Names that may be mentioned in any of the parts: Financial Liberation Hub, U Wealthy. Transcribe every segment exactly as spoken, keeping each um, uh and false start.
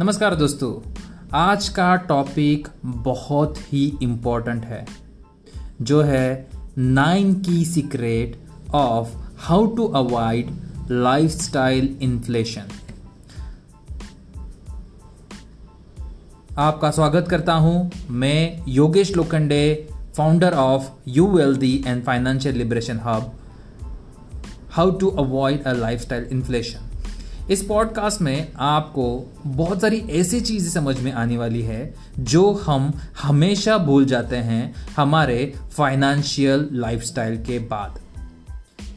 नमस्कार दोस्तों, आज का टॉपिक बहुत ही इम्पोर्टेंट है जो है नाइन की secret of how to avoid lifestyle inflation. आपका स्वागत करता हूँ, मैं Yogesh Lokhande, founder of you wealthy and financial liberation hub. How to avoid a lifestyle inflation. इस पॉडकास्ट में आपको बहुत सारी ऐसी चीज़ें समझ में आने वाली है जो हम हमेशा भूल जाते हैं हमारे फाइनेंशियल लाइफस्टाइल के बाद।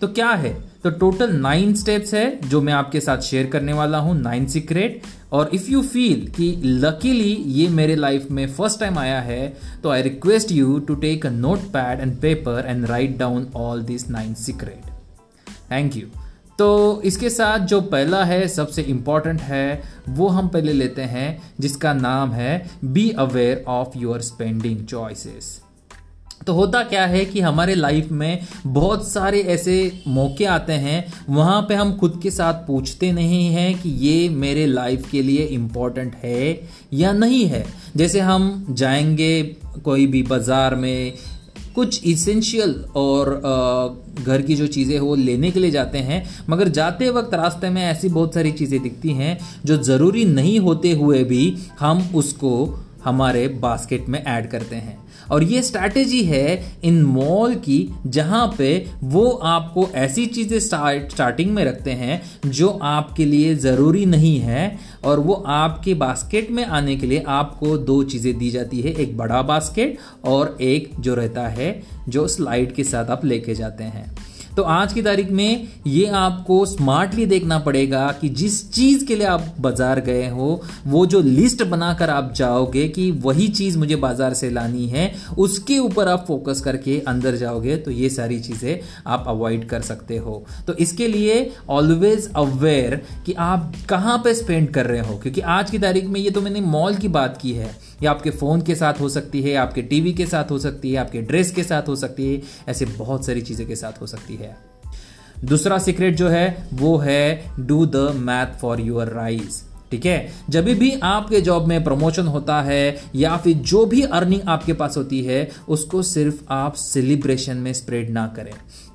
तो क्या है, तो टोटल नाइन स्टेप्स है जो मैं आपके साथ शेयर करने वाला हूँ, नाइन सीक्रेट। और इफ़ यू फील कि लकीली ये मेरे लाइफ में फर्स्ट टाइम आया है, तो I request you to take a note pad and paper and write down all this nine secret. Thank you. तो इसके साथ जो पहला है, सबसे इम्पॉर्टेंट है, वो हम पहले लेते हैं, जिसका नाम है be aware of your spending choices. तो होता क्या है कि हमारे लाइफ में बहुत सारे ऐसे मौके आते हैं, वहाँ पे हम खुद के साथ पूछते नहीं हैं कि ये मेरे लाइफ के लिए इम्पॉर्टेंट है या नहीं है। जैसे हम जाएंगे कोई भी बाज़ार में, कुछ इसेंशियल और घर की जो चीज़ें हो लेने के लिए जाते हैं, मगर जाते वक्त रास्ते में ऐसी बहुत सारी चीज़ें दिखती हैं जो ज़रूरी नहीं होते हुए भी हम उसको हमारे बास्केट में ऐड करते हैं। और ये स्ट्रैटेजी है इन मॉल की, जहाँ पे वो आपको ऐसी चीज़ें स्टार्ट स्टार्टिंग में रखते हैं जो आपके लिए ज़रूरी नहीं है, और वो आपके बास्केट में आने के लिए आपको दो चीज़ें दी जाती है, एक बड़ा बास्केट और एक जो रहता है जो स्लाइड के साथ आप लेके जाते हैं। तो आज की तारीख में ये आपको स्मार्टली देखना पड़ेगा कि जिस चीज़ के लिए आप बाज़ार गए हो, वो जो लिस्ट बनाकर आप जाओगे कि वही चीज़ मुझे बाज़ार से लानी है, उसके ऊपर आप फोकस करके अंदर जाओगे, तो ये सारी चीज़ें आप अवॉइड कर सकते हो। तो इसके लिए ऑलवेज अवेयर कि आप कहाँ पे स्पेंड कर रहे हो, क्योंकि आज की तारीख में, ये तो मैंने मॉल की बात की है, ये आपके फ़ोन के साथ हो सकती है, आपके टीवी के साथ हो सकती है, आपके ड्रेस के साथ हो सकती है, ऐसे बहुत सारी चीज़ें के साथ हो सकती है। दूसरा सीक्रेट जो है वो है do the math for your rise. ठीक है, जब भी आपके जॉब में प्रमोशन होता है या फिर जो भी अर्निंग आपके पास होती है, उसको सिर्फ आप सेलिब्रेशन में स्प्रेड ना करें।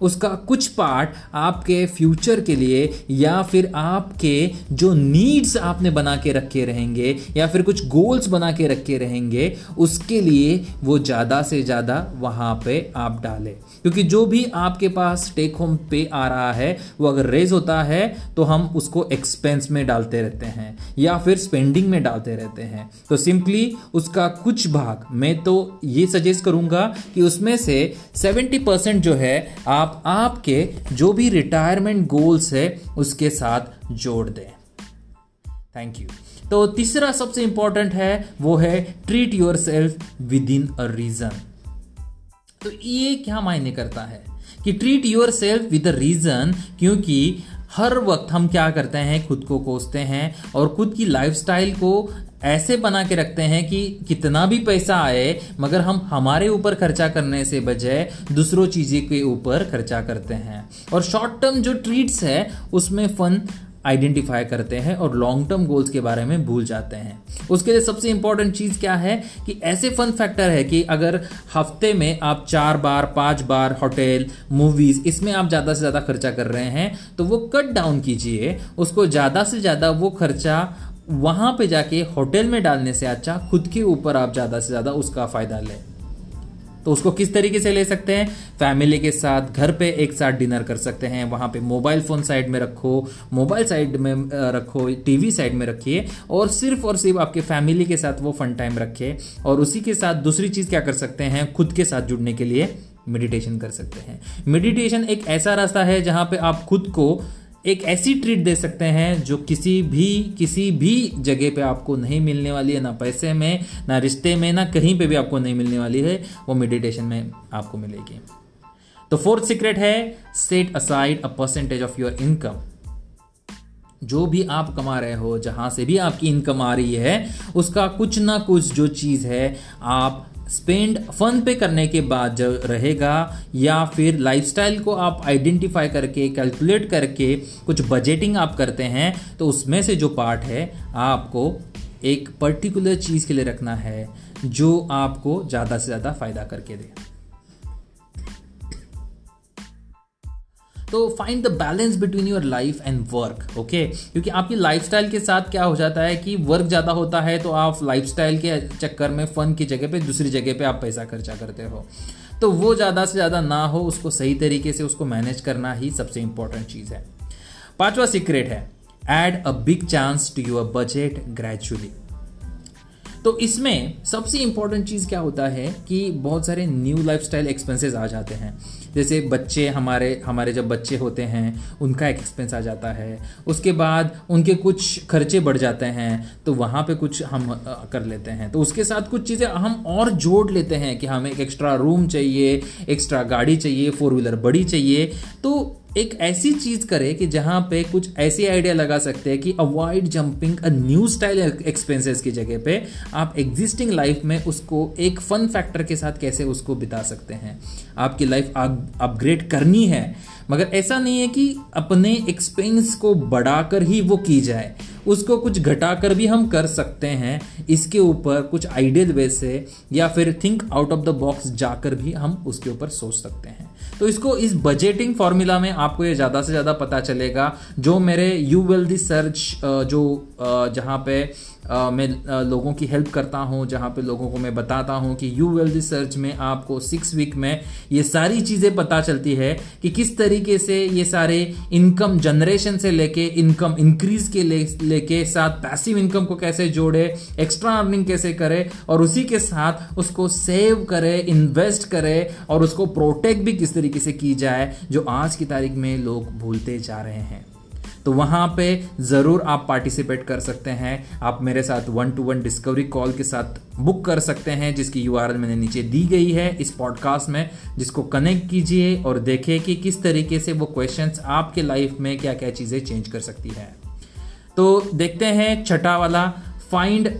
उसका कुछ पार्ट आपके फ्यूचर के लिए या फिर आपके जो नीड्स आपने बना के रखे रहेंगे या फिर कुछ गोल्स बना के रखे रहेंगे, उसके लिए वो ज़्यादा से ज़्यादा वहाँ पे आप डालें, क्योंकि जो भी आपके पास टेक होम पे आ रहा है वो अगर रेज होता है तो हम उसको एक्सपेंस में डालते रहते हैं या फिर स्पेंडिंग में डालते रहते हैं। तो सिंपली उसका कुछ भाग, मैं तो ये सजेस्ट करूँगा कि उसमें से सत्तर परसेंट जो है आप आपके जो भी रिटायरमेंट गोल्स है उसके साथ जोड़ दें। Thank you. तो तीसरा सबसे इम्पॉर्टेंट है वो है treat yourself within a reason. तो ये क्या मायने करता है कि treat yourself with a reason, क्योंकि हर वक्त हम क्या करते हैं, खुद को कोसते हैं और खुद की लाइफस्टाइल को ऐसे बना के रखते हैं कि कितना भी पैसा आए मगर हम हमारे ऊपर खर्चा करने से बजाय दूसरों चीज़ें के ऊपर खर्चा करते हैं। और शॉर्ट टर्म जो ट्रीट्स है उसमें फन आइडेंटिफाई करते हैं और लॉन्ग टर्म गोल्स के बारे में भूल जाते हैं। उसके लिए सबसे इम्पॉर्टेंट चीज़ क्या है कि ऐसे फन फैक्टर है कि अगर हफ्ते में आप चार बार पांच बार होटल, मूवीज़, इसमें आप ज़्यादा से ज़्यादा खर्चा कर रहे हैं, तो वो कट डाउन कीजिए। उसको ज़्यादा से ज़्यादा वो खर्चा वहाँ पे जाके होटल में डालने से अच्छा खुद के ऊपर आप ज़्यादा से ज़्यादा उसका फ़ायदा लें। तो उसको किस तरीके से ले सकते हैं, फैमिली के साथ घर पे एक साथ डिनर कर सकते हैं, वहाँ पे मोबाइल फ़ोन साइड में रखो, मोबाइल साइड में रखो, टीवी साइड में रखिए, और सिर्फ और सिर्फ आपके फैमिली के साथ वो फन टाइम रखिए। और उसी के साथ दूसरी चीज़ क्या कर सकते हैं, खुद के साथ जुड़ने के लिए मेडिटेशन कर सकते हैं। मेडिटेशन एक ऐसा रास्ता है जहाँ पे आप खुद को एक ऐसी ट्रीट दे सकते हैं जो किसी भी किसी भी जगह पे आपको नहीं मिलने वाली है, ना पैसे में, ना रिश्ते में, ना कहीं पे भी आपको नहीं मिलने वाली है, वो मेडिटेशन में आपको मिलेगी। तो फोर्थ सीक्रेट है set aside a percentage of your income. जो भी आप कमा रहे हो, जहाँ से भी आपकी इनकम आ रही है, उसका कुछ ना कुछ जो चीज़ है आप स्पेंड फन पे करने के बाद जो रहेगा, या फिर लाइफस्टाइल को आप आइडेंटिफाई करके कैलकुलेट करके कुछ बजटिंग आप करते हैं, तो उसमें से जो पार्ट है आपको एक पर्टिकुलर चीज़ के लिए रखना है जो आपको ज़्यादा से ज़्यादा फायदा करके दे। तो find the balance between your life and work, okay, क्योंकि आपकी लाइफस्टाइल के साथ क्या हो जाता है कि वर्क ज़्यादा होता है तो आप लाइफस्टाइल के चक्कर में फ़न की जगह पे दूसरी जगह पे आप पैसा खर्चा करते हो। तो वो ज़्यादा से ज़्यादा ना हो, उसको सही तरीके से उसको मैनेज करना ही सबसे इंपॉर्टेंट चीज़ है। पाँचवा सीक्रेट है add a big chance to your budget gradually. तो इसमें सबसे इम्पॉर्टेंट चीज़ क्या होता है कि बहुत सारे न्यू लाइफस्टाइल एक्सपेंसेस आ जाते हैं। जैसे बच्चे हमारे हमारे जब बच्चे होते हैं उनका एक एक्सपेंस आ जाता है, उसके बाद उनके कुछ खर्चे बढ़ जाते हैं तो वहाँ पे कुछ हम कर लेते हैं। तो उसके साथ कुछ चीज़ें हम और जोड़ लेते हैं कि हमें एक एक्स्ट्रा रूम चाहिए, एक्स्ट्रा गाड़ी चाहिए, फोर व्हीलर बड़ी चाहिए। तो एक ऐसी चीज़ करें कि जहाँ पे कुछ ऐसी आइडिया लगा सकते हैं कि avoid jumping a new style expenses की जगह पे आप एग्जिस्टिंग लाइफ में उसको एक फन फैक्टर के साथ कैसे उसको बिता सकते हैं। आपकी लाइफ अपग्रेड करनी है, मगर ऐसा नहीं है कि अपने एक्सपेंस को बढ़ाकर ही वो की जाए, उसको कुछ घटाकर भी हम कर सकते हैं। इसके ऊपर कुछ आइडियल वे से या फिर think out of the box जाकर भी हम उसके ऊपर सोच सकते हैं। तो इसको इस बजटिंग फॉर्मूला में आपको ये ज़्यादा से ज़्यादा पता चलेगा। जो मेरे यू वेल्दी सर्च जो जहाँ पे मैं लोगों की हेल्प करता हूँ, जहाँ पे लोगों को मैं बताता हूँ कि यू वेल्दी सर्च में आपको सिक्स वीक में ये सारी चीज़ें पता चलती है कि किस तरीके से ये सारे इनकम जनरेशन से लेके इनकम इंक्रीज के लेके साथ पैसिव इनकम को कैसे जोड़े, एक्स्ट्रा अर्निंग कैसे करे और उसी के साथ उसको सेव करे, इन्वेस्ट करे और उसको प्रोटेक्ट भी किस तरीके से की जाए, जो आज की तारीख में लोग भूलते जा रहे हैं। तो वहाँ पे ज़रूर आप पार्टिसिपेट कर सकते हैं। आप मेरे साथ one to one discovery call के साथ बुक कर सकते हैं, जिसकी यूआरएल मैंने नीचे दी गई है इस पॉडकास्ट में, जिसको कनेक्ट कीजिए और देखिए कि किस तरीके से वो क्वेश्चंस आपके लाइफ में क्या क्या चीज़ें चेंज कर सकती है। तो देखते हैं छठा वाला, find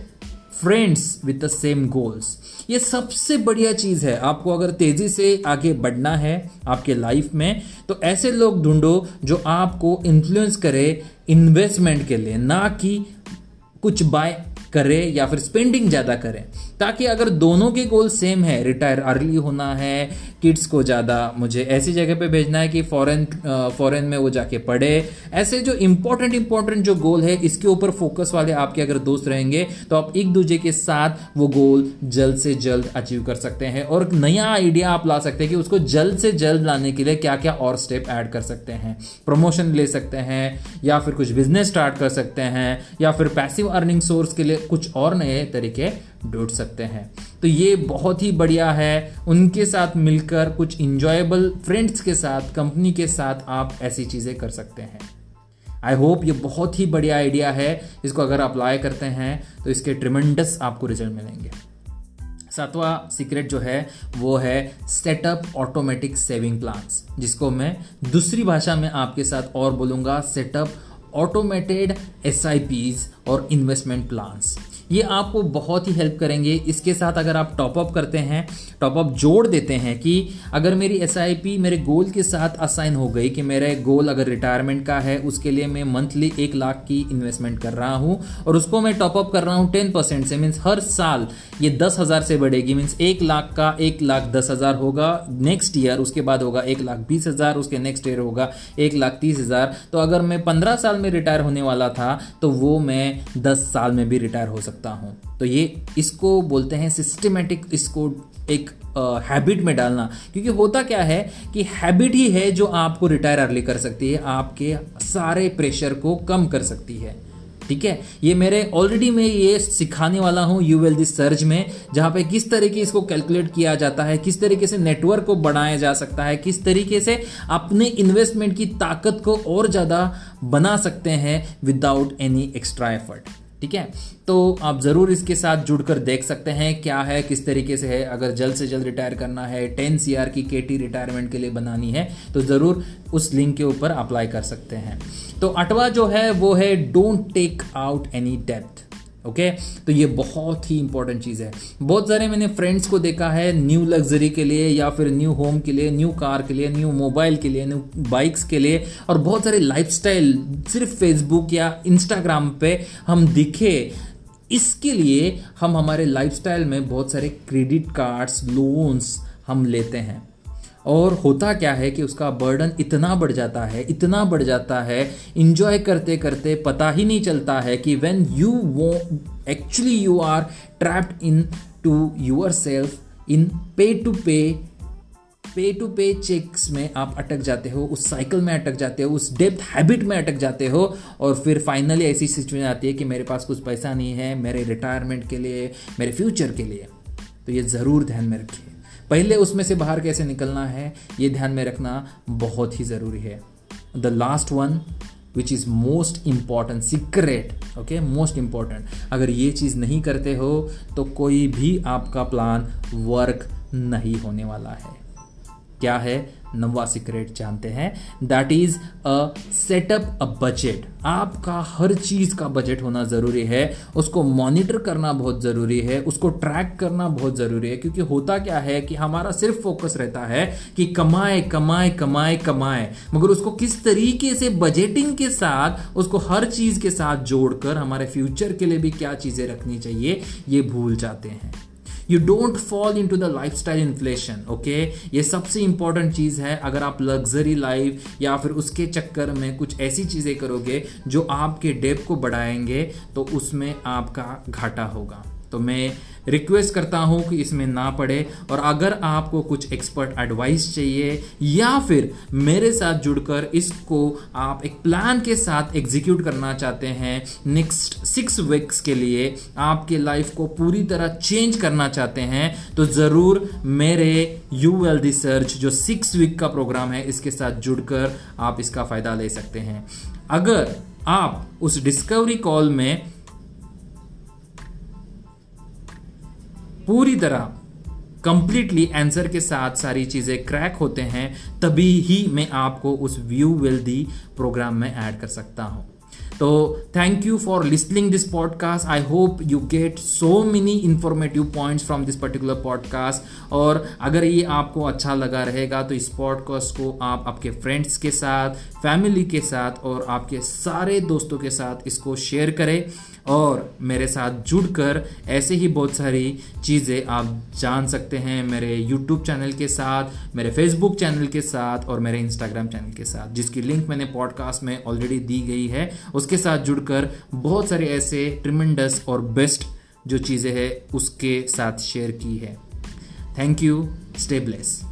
friends with the same goals. ये सबसे बढ़िया चीज़ है। आपको अगर तेज़ी से आगे बढ़ना है आपके लाइफ में तो ऐसे लोग ढूंढो जो आपको इन्फ्लुएंस करे इन्वेस्टमेंट के लिए, ना कि कुछ बाय करे या फिर स्पेंडिंग ज़्यादा करें। ताकि अगर दोनों के गोल सेम है, रिटायर अर्ली होना है, किड्स को ज़्यादा मुझे ऐसी जगह पे भेजना है कि फॉरेन फॉरेन में वो जाके पढ़े, ऐसे जो इम्पोर्टेंट इम्पोर्टेंट जो गोल है इसके ऊपर फोकस वाले आपके अगर दोस्त रहेंगे तो आप एक दूसरे के साथ वो गोल जल्द से जल्द अचीव कर सकते हैं और नया आइडिया आप ला सकते हैं कि उसको जल्द से जल्द लाने के लिए क्या क्या और स्टेप ऐड कर सकते हैं। प्रमोशन ले सकते हैं या फिर कुछ बिजनेस स्टार्ट कर सकते हैं या फिर पैसिव अर्निंग सोर्स के लिए कुछ और नए तरीके ढूंढ सकते हैं। तो ये बहुत ही बढ़िया है। उनके साथ मिलकर कुछ इंजॉयबल फ्रेंड्स के साथ, कंपनी के साथ आप ऐसी चीज़ें कर सकते हैं। आई होप ये बहुत ही बढ़िया आइडिया है। इसको अगर आप अप्लाई करते हैं तो इसके ट्रिमेंडस आपको रिजल्ट मिलेंगे। सातवां सीक्रेट जो है वो है सेटअप ऑटोमेटिक सेविंग प्लान्स, जिसको मैं दूसरी भाषा में आपके साथ और बोलूँगा, setup automated S I Ps और इन्वेस्टमेंट प्लान्स। ये आपको बहुत ही हेल्प करेंगे। इसके साथ अगर आप टॉपअप करते हैं, टॉपअप जोड़ देते हैं कि अगर मेरी एस आई पी मेरे गोल के साथ असाइन हो गई कि मेरा गोल अगर रिटायरमेंट का है उसके लिए मैं मंथली एक लाख की इन्वेस्टमेंट कर रहा हूँ और उसको मैं टॉपअप कर रहा हूँ टेन परसेंट से, मीन्स हर साल ये दस हज़ार से बढ़ेगी, मीन्स एक लाख का एक लाख दस हज़ार होगा नेक्स्ट ईयर, उसके बाद होगा एक लाख बीस हज़ार, उसके नेक्स्ट ईयर होगा एक लाख तीस हज़ार। तो अगर मैं पंद्रह साल में रिटायर होने वाला था तो वो मैं दस साल में भी रिटायर हो सकता हूं। तो ये इसको बोलते हैं सिस्टमेटिक, इसको एक हैबिट में डालना, क्योंकि होता क्या है कि हैबिट ही है जो आपको रिटायर अर्ली कर सकती है, आपके सारे प्रेशर को कम कर सकती है। ठीक है, ये मेरे ऑलरेडी मैं ये सिखाने वाला हूँ यू वेल्दी सर्च में, जहाँ पे किस तरीके इसको कैलकुलेट किया जाता है, किस तरीके से नेटवर्क को बढ़ाया जा सकता है, किस तरीके से अपने इन्वेस्टमेंट की ताकत को और ज़्यादा बना सकते हैं विदाउट एनी एक्स्ट्रा एफर्ट। ठीक है, तो आप ज़रूर इसके साथ जुड़कर देख सकते हैं क्या है, किस तरीके से है। अगर जल्द से जल्द रिटायर करना है, टेन सी आर की के टी रिटायरमेंट के लिए बनानी है तो ज़रूर उस लिंक के ऊपर अप्लाई कर सकते हैं। तो आठवां जो है वो है डोंट टेक आउट एनी डेब्ट। ओके, तो ये बहुत ही इंपॉर्टेंट चीज़ है। बहुत सारे मैंने फ्रेंड्स को देखा है न्यू लग्जरी के लिए या फिर न्यू होम के लिए, न्यू कार के लिए, न्यू मोबाइल के लिए, न्यू बाइक्स के लिए और बहुत सारे लाइफस्टाइल सिर्फ फेसबुक या इंस्टाग्राम पे हम दिखे इसके लिए हम हमारे लाइफस्टाइल में बहुत सारे क्रेडिट कार्ड्स, लोन्स हम लेते हैं। और होता क्या है कि उसका बर्डन इतना बढ़ जाता है, इतना बढ़ जाता है, इन्जॉय करते करते पता ही नहीं चलता है कि व्हेन यू वो actually you are trapped in to yourself in pay to पे पे टू पे चेक्स में आप अटक जाते हो, उस साइकिल में अटक जाते हो, उस डेब्ट हैबिट में अटक जाते हो। और फिर फाइनली ऐसी सिचुएशन आती है कि मेरे पास कुछ पैसा नहीं है मेरे रिटायरमेंट के लिए, मेरे फ्यूचर के लिए। तो ये ज़रूर ध्यान में रखिए, पहले उसमें से बाहर कैसे निकलना है ये ध्यान में रखना बहुत ही ज़रूरी है। The last one which is most important secret, okay most important, अगर ये चीज़ नहीं करते हो तो कोई भी आपका प्लान वर्क नहीं होने वाला है। क्या है नवा सीक्रेट जानते हैं? That is a setup a budget. आपका हर चीज़ का बजट होना ज़रूरी है, उसको मॉनिटर करना बहुत ज़रूरी है, उसको ट्रैक करना बहुत ज़रूरी है। क्योंकि होता क्या है कि हमारा सिर्फ फोकस रहता है कि कमाए कमाए कमाए कमाए, मगर उसको किस तरीके से बजटिंग के साथ, उसको हर चीज़ के साथ जोड़कर हमारे फ्यूचर के लिए भी क्या चीज़ें रखनी चाहिए ये भूल जाते हैं। You don't fall into the lifestyle inflation, okay? ये सबसे इम्पॉर्टेंट चीज़ है। अगर आप लग्जरी लाइफ या फिर उसके चक्कर में कुछ ऐसी चीज़ें करोगे जो आपके डेब्ट को बढ़ाएंगे तो उसमें आपका घाटा होगा। तो मैं रिक्वेस्ट करता हूँ कि इसमें ना पड़े। और अगर आपको कुछ एक्सपर्ट एडवाइस चाहिए या फिर मेरे साथ जुड़कर इसको आप एक प्लान के साथ एग्जीक्यूट करना चाहते हैं नेक्स्ट सिक्स वीक्स के लिए, आपके लाइफ को पूरी तरह चेंज करना चाहते हैं, तो ज़रूर मेरे यू वेल्दी सर्च जो सिक्स वीक का प्रोग्राम है इसके साथ जुड़कर आप इसका फ़ायदा ले सकते हैं। अगर आप उस डिस्कवरी कॉल में पूरी तरह कंप्लीटली आंसर के साथ सारी चीज़ें क्रैक होते हैं तभी ही मैं आपको उस व्यू वेल्दी प्रोग्राम में ऐड कर सकता हूँ। तो thank you for listening this podcast. I hope you get so many informative points from this particular podcast. और अगर ये आपको अच्छा लगा रहेगा तो इस पॉडकास्ट को आप आपके फ्रेंड्स के साथ, फैमिली के साथ और आपके सारे दोस्तों के साथ इसको शेयर करें। और मेरे साथ जुड़कर ऐसे ही बहुत सारी चीज़ें आप जान सकते हैं मेरे यूट्यूब चैनल के साथ, मेरे फेसबुक चैनल के साथ और मेरे इंस्टाग्राम चैनल के साथ, जिसकी लिंक मैंने पॉडकास्ट में ऑलरेडी दी गई है। उसके साथ जुड़कर बहुत सारे ऐसे ट्रिमेंडस और बेस्ट जो चीज़ें हैं उसके साथ शेयर की है। Thank you, stay bless.